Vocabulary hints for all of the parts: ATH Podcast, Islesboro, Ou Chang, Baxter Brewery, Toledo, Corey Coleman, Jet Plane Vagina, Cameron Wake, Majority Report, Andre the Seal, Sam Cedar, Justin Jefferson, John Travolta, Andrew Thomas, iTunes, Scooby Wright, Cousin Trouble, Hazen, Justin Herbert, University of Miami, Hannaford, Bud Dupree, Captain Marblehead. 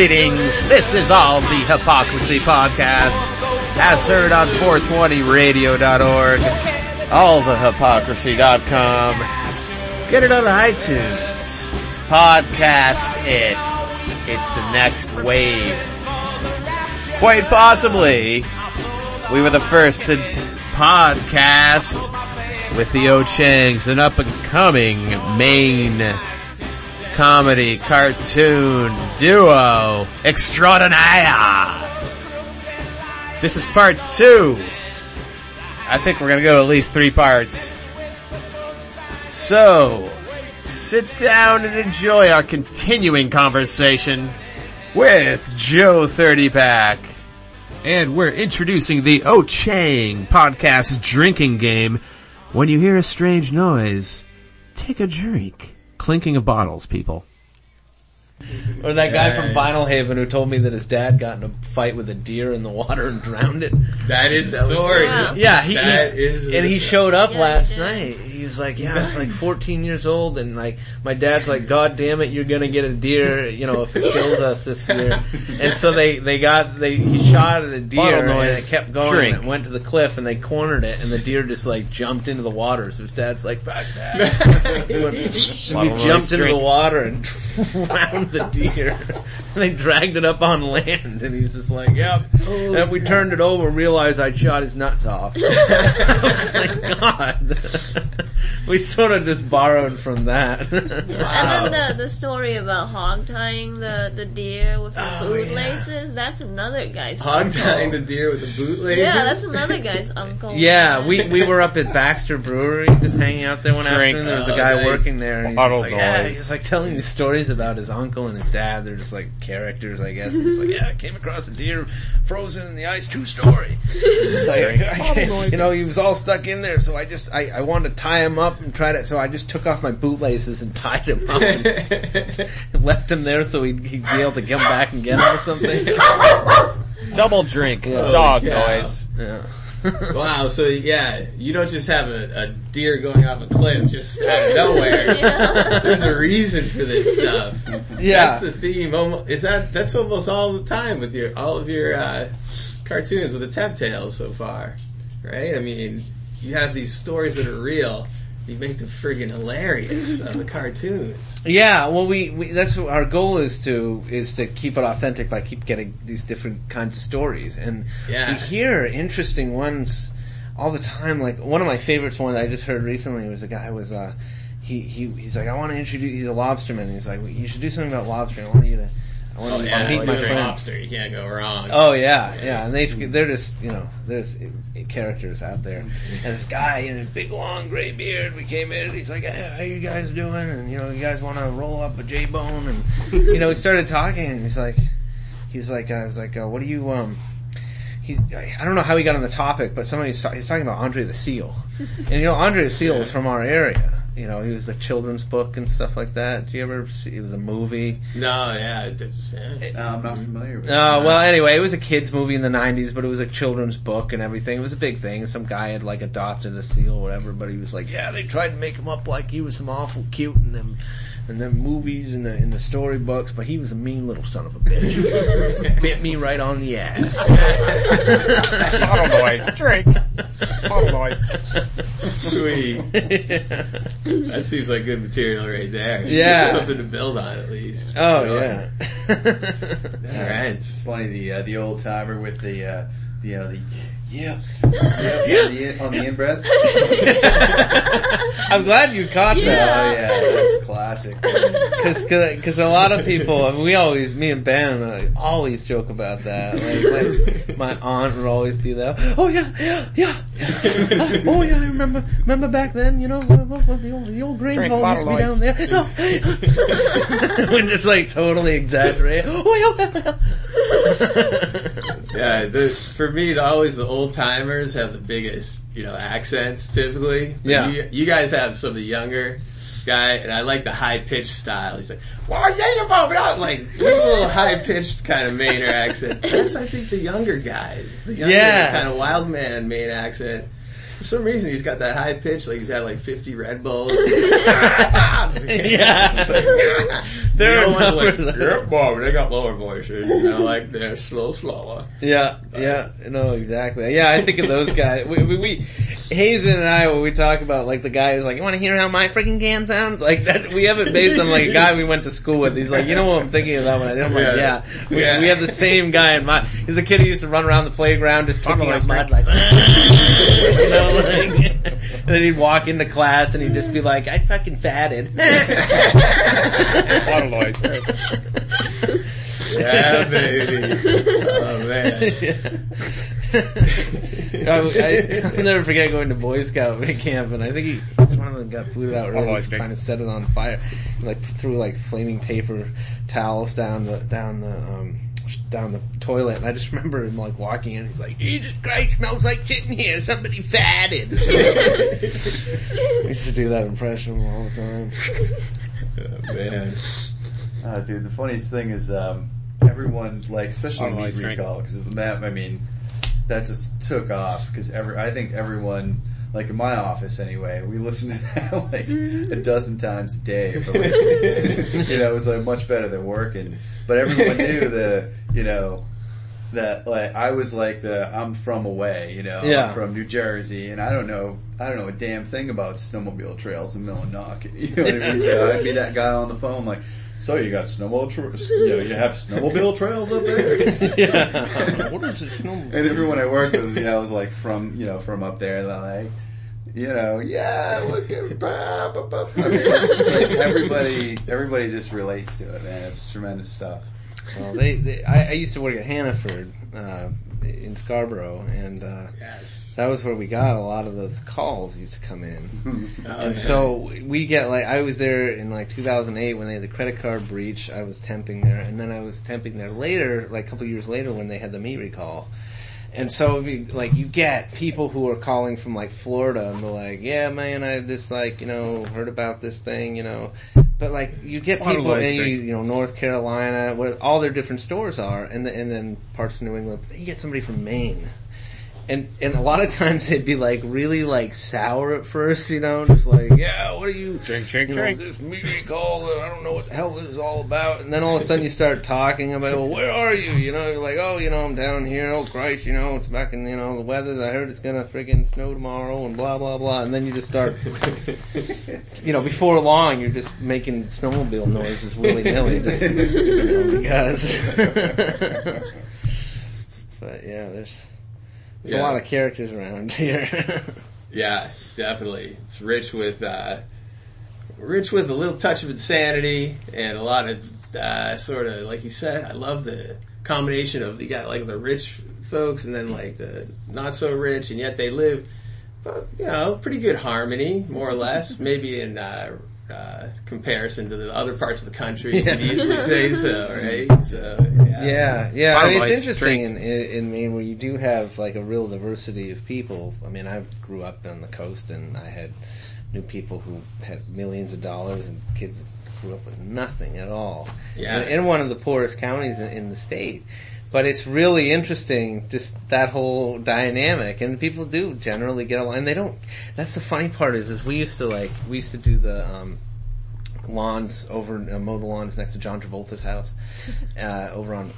Greetings, this is all the Hypocrisy Podcast, as heard on 420radio.org, allthehypocrisy.com, get it on iTunes, podcast it, it's the next wave. Quite possibly, we were the first to podcast with the Ou Changs, an up-and-coming Maine comedy cartoon duo extraordinaire. This is part 2. I think we're gonna go at least 3 parts. So, sit down and enjoy our continuing conversation with Joe 30-pack. And we're introducing the Ou Chang podcast drinking game. When you hear a strange noise, take a drink. Clinking of bottles, people. Or that guy from Vinyl Haven who told me that his dad got in a fight with a deer in the water and drowned it. That is the story. Wow. Yeah, he showed up last night. He was like, I was like 14 years old, and like my dad's like, God damn it, you're gonna get a deer, if it kills us this year. And so he shot at a deer and it kept going and it went to the cliff and they cornered it and the deer just like jumped into the water. So his dad's like, fuck that. He jumped into the water and drowned the deer. And they dragged it up on land and he's just like, yep. And if we turned it over, realized I shot his nuts off. I was like, God. We sort of just borrowed from that. Wow. And then the story about hog-tying the deer with the bootlaces, that's another guy's uncle. Hog-tying the deer with the bootlaces? Yeah, that's another guy's uncle. Yeah, we were up at Baxter Brewery just hanging out there one afternoon. There was a guy working there, and he's telling these stories about his uncle and his dad. They're just like characters, I guess. And he's like, I came across a deer frozen in the ice. True story. He was all stuck in there, so I wanted to tie him up and tried it, so I just took off my bootlaces and tied him up and left him there so he'd be able to come back and get him or something. Double drink. Dog noise. Yeah. Wow, so you don't just have a deer going off a cliff just out of nowhere. Yeah. There's a reason for this stuff. Yeah. That's the theme. That's almost all the time with all of your cartoons with the Tap Tales so far, right? I mean, you have these stories that are real. You make them friggin' hilarious on the cartoons. Yeah, well, that's what our goal is to keep it authentic by keep getting these different kinds of stories. And we hear interesting ones all the time. Like, one of my favorites one that I just heard recently was a guy was, he's like, he's a lobsterman. And he's like, well, you should do something about lobster. Lobster, you can't go wrong. Oh yeah, and they're just there's characters out there. And this guy in a big long gray beard, we came in, and he's like, hey, "How you guys doing?" And you guys want to roll up a J-bone? And he started talking, and he's like, "What do you I don't know how he got on the topic, but he's talking about Andre the Seal, and Andre the Seal was from our area. He was a children's book and stuff like that. Did you ever see? It was a movie. No, I'm not familiar with it. Well, anyway, it was a kid's movie in the 90s, but it was a children's book and everything. It was a big thing. Some guy had, like, adopted a seal or whatever, but he was like, they tried to make him up like he was some awful cute in the movies and in the storybooks, but he was a mean little son of a bitch. Bit me right on the ass. Bottle noise. Drink. Bottle noise. Sweet. That seems like good material right there. Yeah. Something to build on, at least. Oh, yeah. Alright. It's funny, the old-timer with on the in-breath. I'm glad you caught that. Oh, yeah, that's classic. Because a lot of people, me and Ben, always joke about that. Like my aunt would always be there. Oh, yeah. Oh, yeah, I remember back then, the old grain hall used to be down there. No. We're just, like, totally exaggerate. Oh, yeah. Yeah, for me, always the old timers have the biggest, accents typically. But you guys have some of the younger guy, and I like the high pitched style. He's like, "Well, yeah, about it." Like a little high pitched kind of Maine accent. That's I think the younger guys, the younger kind of wild man Maine accent. For some reason, he's got that high pitch, like he's had like 50 Red Bulls. They're like, yep, Bob, they got lower voices. You know, like they're slower. Yeah, no, exactly. Yeah, I think of those guys. We Hazen and I, when we talk about like the guy who's like, you want to hear how my freaking can sounds? Like that, we have it based on like a guy we went to school with. He's like, you know what I'm thinking of that one? I'm like, we have the same guy in mind. He's a kid who used to run around the playground just kicking up mud like. You know, like, and then he'd walk into class and he'd just be like, I fucking fatted. Yeah, baby. Oh, man. Yeah. I'll never forget going to Boy Scout camp, and I think he one of them got booted out early and trying to set it on fire. He, like, threw, like, flaming paper towels down the toilet, and I just remember him like walking in. He's like, Jesus Christ, smells like shit in here. Somebody fatted. I used to do that impression all the time. Oh, man. Oh, dude, the funniest thing is everyone, like, especially Meat Recall, because of that, I mean, that just took off, because I think everyone, like in my office anyway, we listened to that like a dozen times a day. But, like, you know, it was like much better than working. But everyone knew the, you know, that like I was like the I'm from away, you know, I'm from New Jersey, and I don't know a damn thing about snowmobile trails in Millinock. You know what I mean? So I'd be that guy on the phone like, so you got you have snowmobile trails up there? What is it, snowmobile? And everyone I worked with, you know, was like from up there, they're like, you know, look at I mean, it's just like everybody just relates to it, man. It's tremendous stuff. Well, I used to work at Hannaford in Scarborough, and that was where we got a lot of those calls used to come in. So we get like, I was there in like 2008 when they had the credit card breach. I was temping there, and then I was temping there later, like a couple years later when they had the meat recall. And so it'd be like, you get people who are calling from like Florida and they're like, yeah, man, I just like, you know, heard about this thing, you know. But like, you get people in, you know, North Carolina, where all their different stores are, and then parts of New England. You get somebody from Maine. And a lot of times they'd be like really like sour at first, you know, just like, yeah, what are you drink this meat recall, I don't know what the hell this is all about. And then all of a sudden you start talking about, well, where are you? You know, you're like, oh, you know, I'm down here. Oh Christ, you know, it's back in, you know, the weather. I heard it's gonna friggin' snow tomorrow and blah blah blah. And then you just start, you know, before long you're just making snowmobile noises willy nilly, because. But yeah, there's a lot of characters around here. Yeah, definitely. It's rich with a little touch of insanity and a lot of sort of, like you said, I love the combination of, you got like the rich folks and then like the not so rich, and yet they live, you know, pretty good harmony, more or less, maybe in comparison to the other parts of the country. You can easily say so, right? So, yeah. I mean, it's interesting in Maine, where you do have like a real diversity of people. I mean, I grew up on the coast, and I knew people who had millions of dollars and kids that grew up with nothing at all. Yeah, in one of the poorest counties in the state. But it's really interesting, just that whole dynamic, and people do generally get along. And they don't. That's the funny part is we used to do the lawns mow the lawns next to John Travolta's house over on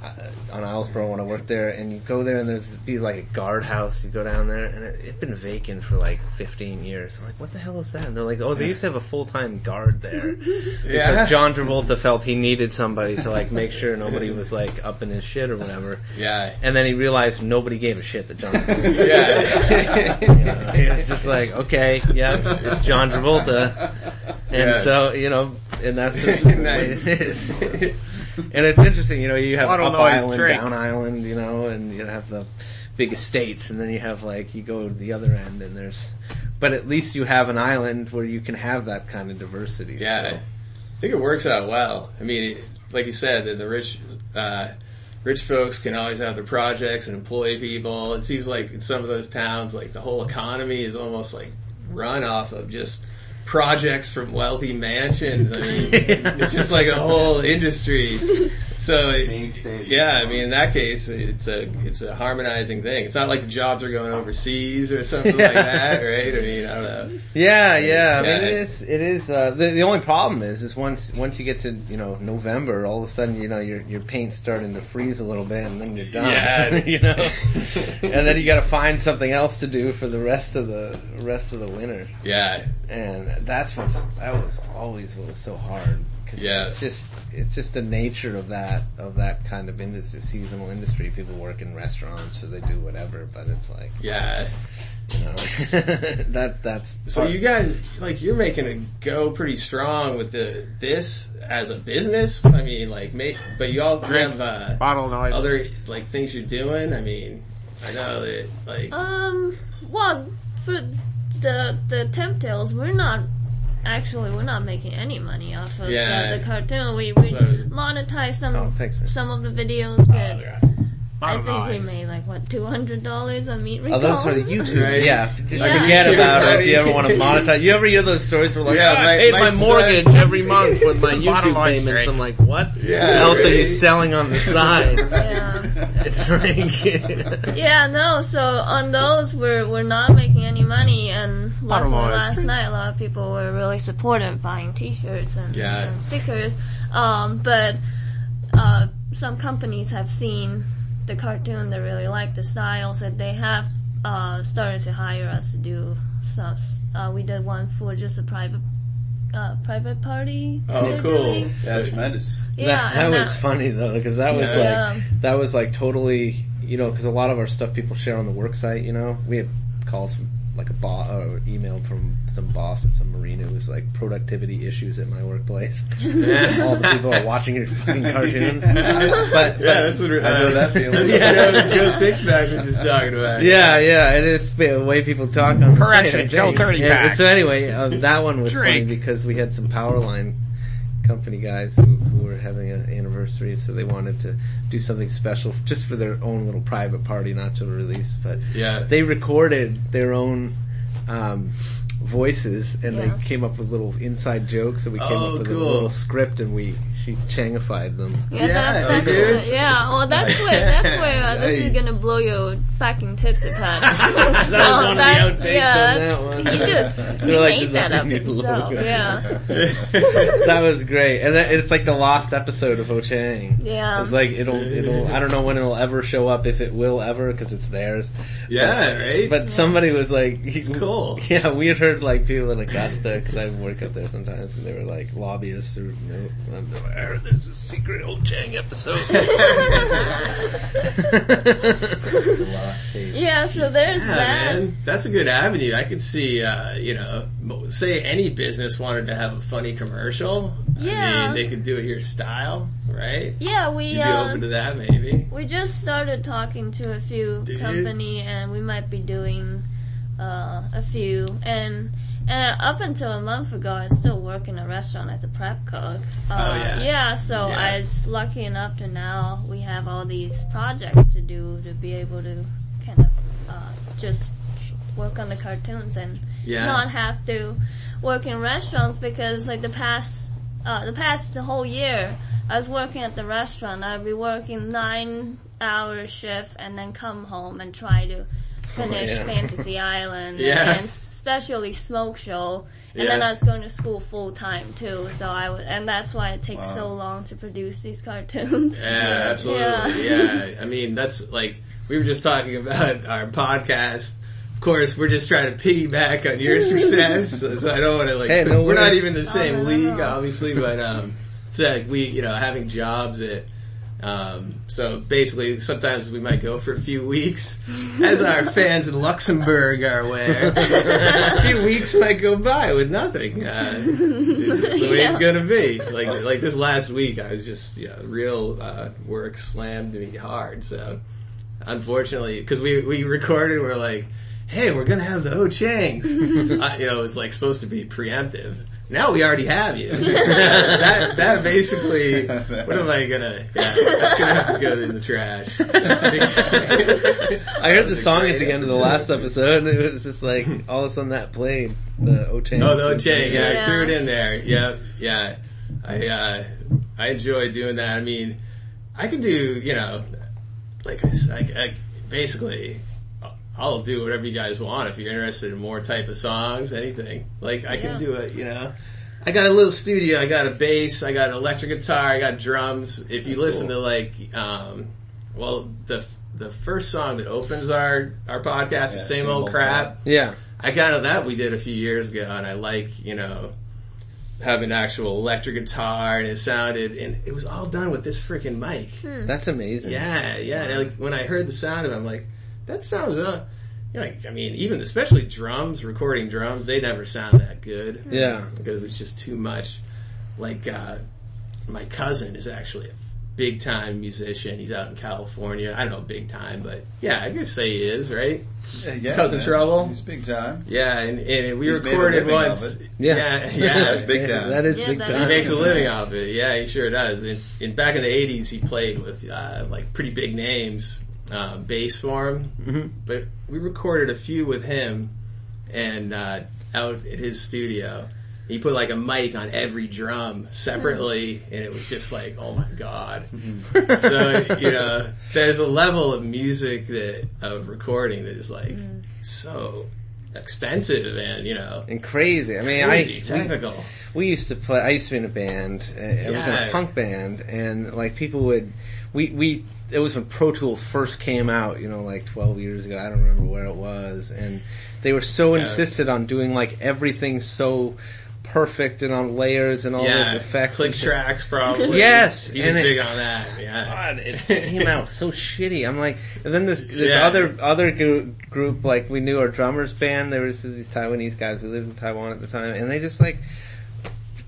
Islesboro when I worked there. And you go there, and there's be like a guard house. You go down there, and it's been vacant for like 15 years. I'm like, what the hell is that? And they're like, oh, they used to have a full-time guard there because John Travolta felt he needed somebody to like make sure nobody was like up in his shit or whatever. Yeah. And then he realized nobody gave a shit that John Travolta. Yeah. You know, it's just like, okay, yeah, it's John Travolta. And so, you know, and that's the way it is. And it's interesting, you know, you have up island, down island, you know, and you have the big estates, and then you have like, you go to the other end, and but at least you have an island where you can have that kind of diversity. Yeah, still. I think it works out well. I mean, like you said, the rich folks can always have their projects and employ people. It seems like in some of those towns, like the whole economy is almost like run off of just projects from wealthy mansions. I mean, it's just like a whole industry So yeah, I mean, in that case, it's a harmonizing thing. It's not like the jobs are going overseas or something like that, right? I mean, I don't know. Yeah. I mean, it is. The only problem is once you get to November, all of a sudden your paint's starting to freeze a little bit, and then you're done. Yeah, and then you got to find something else to do for the rest of the winter. Yeah, and that was always so hard. Yeah, it's just the nature of that kind of industry, seasonal industry. People work in restaurants or they do whatever, but it's like that's so. You guys, like, you're making it go pretty strong with this as a business. I mean, like, but you all have other like things you're doing. I mean, I know that like well, for the temp tails, we're not making any money off of the cartoon. We monetize some of the videos, but I think we made like $200 on meat recalls. Oh, those are the YouTube, right? Yeah. Forget about it if you ever want to monetize. You ever hear those stories where like, I paid my mortgage every month with my YouTube payments. Straight. I'm like, what? Yeah, what else are you selling on the side? Yeah. It's like, So on those, we're not making any money, and last night a lot of people were really supportive, buying t-shirts and stickers. But some companies have seen the cartoon, they really like the styles, that they have started to hire us to do stuff. We did one for just a private party. Oh, cool! That's tremendous. Yeah, that was funny though, because that was like totally, because a lot of our stuff people share on the work site. We had calls from like a boss, or email from some boss at some marina who was like, productivity issues at my workplace. All the people are watching your fucking cartoons. But that's what I know that feeling. Joe Sixpack was just talking about. Yeah, it is the way people talk on correction, Joe 30 Pack. So anyway, that one was funny because we had some power line company guys who were having an anniversary, so they wanted to do something special just for their own little private party, not to release, but they recorded their own voices, and they came up with little inside jokes, and we came up with a little script, and she changified them. That's where this is gonna blow your fucking tips apart. That was one of the outtakes on that one. He made that up himself. That was great, and it's like the lost episode of Ou Chang. Yeah, it's like it'll I don't know when it'll ever show up, if it will ever, because it's theirs. But somebody was like, he's cool. Yeah, we had heard like people in Augusta, because I work up there sometimes, and they were like lobbyists or I heard there's a secret Ou Chang episode. So there's that. Man, that's a good avenue. I could see, say any business wanted to have a funny commercial. Yeah. I mean, they could do it your style, right? Yeah, you'd be open to that, maybe. We just started talking to a few company, and we might be doing a few, and up until a month ago, I still work in a restaurant as a prep cook. I was lucky enough to now we have all these projects to do, to be able to kind of just work on the cartoons and not have to work in restaurants, because like the whole year I was working at the restaurant. I'd be working 9-hour shift and then come home and try to finish Fantasy Island and especially Smoke Show, and then I was going to school full time too, so and that's why it takes so long to produce these cartoons. Yeah, absolutely. Yeah, I mean, that's like, we were just talking about our podcast. Of course, we're just trying to piggyback on your success, so I don't want to like. Hey, no, we're not even the same league, obviously, but it's like we, having jobs at. So basically sometimes we might go for a few weeks, as our fans in Luxembourg are aware. A few weeks might go by with nothing. It's just the way it's gonna be. Like this last week I was just, real, work slammed me hard. So unfortunately, cause we recorded, we're like, hey, we're gonna have the Ou Changs. It's like supposed to be preemptive. Now we already have you. that basically, what am I gonna, that's gonna have to go in the trash. I heard the song at the end of the last episode, and it was just like, all of a sudden that played, the Ou Chang. Oh, the Ou Chang, I threw it in there, I enjoy doing that. I mean, I can do, you know, like I basically, I'll do whatever you guys want. If you're interested in more type of songs, anything. Like, I can do it, you know. I got a little studio. I got a bass. I got an electric guitar. I got drums. If you listen to, like, well, the first song that opens our podcast, the same old crap. Yeah. I kind of that we did a few years ago, and I like, you know, having actual electric guitar, and it sounded, and it was all done with this freaking mic. That's amazing. Yeah, yeah. And like, when I heard the sound of it, I'm like, that sounds, you know, like, I mean, even especially drums, recording drums, they never sound that good. Yeah. Because it's just too much. Like, my cousin is actually a big time musician. He's out in California. I don't know big time, but yeah, I guess say he is, right? Yeah, Cousin Trouble. He's big time. Yeah, and we recorded once. Yeah, that's big time. That is big time. He makes a living off it. Yeah, he sure does. And back in the 80s, he played with like pretty big names, bass for him. Mm-hmm. But we recorded a few with him and out at his studio. He put like a mic on every drum separately, and it was just like, oh my god. So, you know, there's a level of music that, of recording that is like so expensive and, you know. And crazy. I mean, technical. We used to play, I used to be in a band, it was in a punk band, and like people would, it was when Pro Tools first came out, you know, like 12 years ago, I don't remember where it was, and they were so insistent on doing like everything so perfect and on layers and all those effects. Click tracks, probably. Yes, he's big on that. Yeah, God, it came out so shitty. I'm like, and then this other group, like we knew our drummer's band. There was these Taiwanese guys who lived in Taiwan at the time, and they just like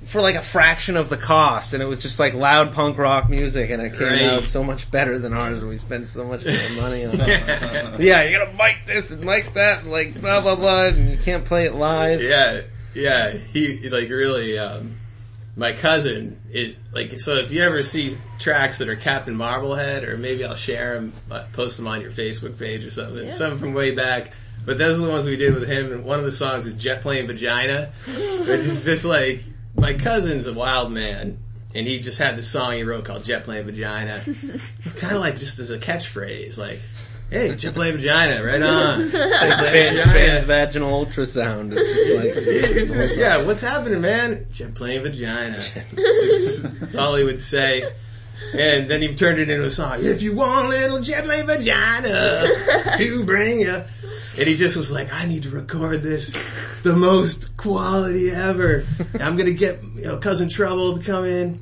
for like a fraction of the cost, and it was just like loud punk rock music, and it came out so much better than ours, and we spent so much more money on it. Yeah, you gotta mic this and mic that, and like blah blah blah, and you can't play it live. Yeah. Yeah, he like really. My cousin, it like so. If you ever see tracks that are Captain Marblehead, or maybe I'll share them, post them on your Facebook page or something. Yeah. Some from way back, but those are the ones we did with him. And one of the songs is "Jet Plane Vagina," which is just like my cousin's a wild man, and he just had this song he wrote called "Jet Plane Vagina," kind of like just as a catchphrase, like. Hey, Jet Plane Vagina, right on. Fans vaginal ultrasound. It's like, yeah, what's happening, man? Jet Plane Vagina. That's all he would say. And then he turned it into a song. If you want a little Jet Plane Vagina to bring you. And he just was like, I need to record this the most quality ever. I'm going to get Cousin Trouble to come in.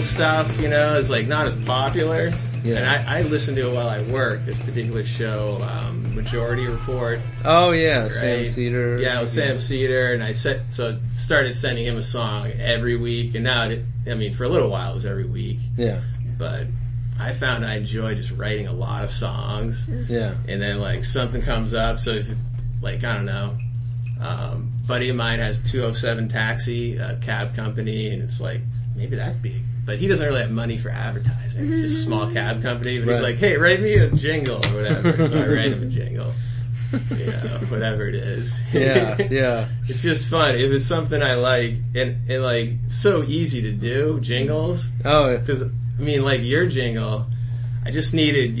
Stuff, you know, is like not as popular. Yeah. And I listened to it while I worked, this particular show, Majority Report. Oh yeah, right? Sam Cedar. Yeah, it was Sam Cedar, and I started sending him a song every week, and now for a little while it was every week. Yeah. But I found I enjoy just writing a lot of songs. Yeah. And then like something comes up, so if like I don't know, a buddy of mine has 207 Taxi, a cab company, and it's like maybe that'd be. But he doesn't really have money for advertising. It's just a small cab company. But right. He's like, hey, write me a jingle or whatever. So I write him a jingle. You know, whatever it is. Yeah, yeah. It's just fun. If it's something I like, and like, it's so easy to do, jingles. Oh. Because, like your jingle, I just needed,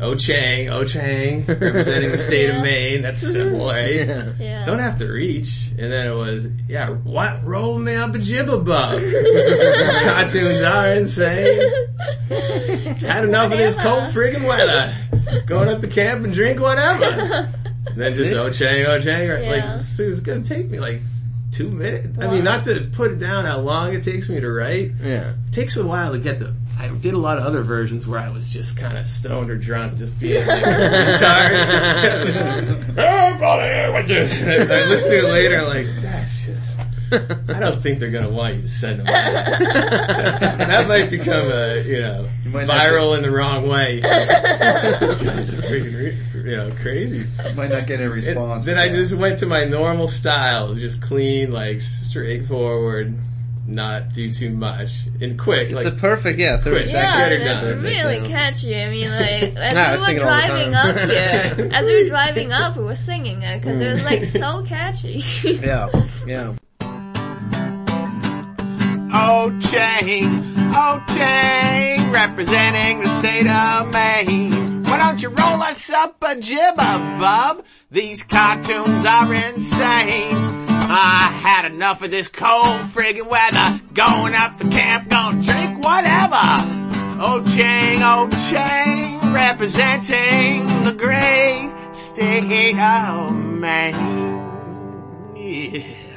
Ou Chang, representing the state of Maine. That's simple, right? Yeah. Yeah. Don't have to reach. And then it was, what? Roll me up a jibba-bub. These cartoons are insane. Had enough of this cold friggin' weather. Going up to camp and drink whatever. And then just Ou Chang. Right? Yeah. Like, it's gonna take me like 2 minutes. Wow. Not to put down how long it takes me to write. Yeah. It takes a while to get I did a lot of other versions where I was just kind of stoned or drunk, just being like retarded. I listened to it later, like, that's just, I don't think they're going to want you to send them. That might become a, viral in the wrong way. This guy's a freaking, crazy. I might not get a response. Then I just went to my normal style, just clean, like, straightforward. Not do too much and quick. It's like, the perfect, 30 seconds. Yeah, it's really catchy. As we were driving up here, we were singing it because it was like so catchy. Yeah. Ou Chang, representing the state of Maine. Why don't you roll us up a jibba-bub? These cartoons are insane. I had enough of this cold friggin' weather. Going up to camp, gonna drink whatever. Ou Chang, representing the great state of Maine. Yeah.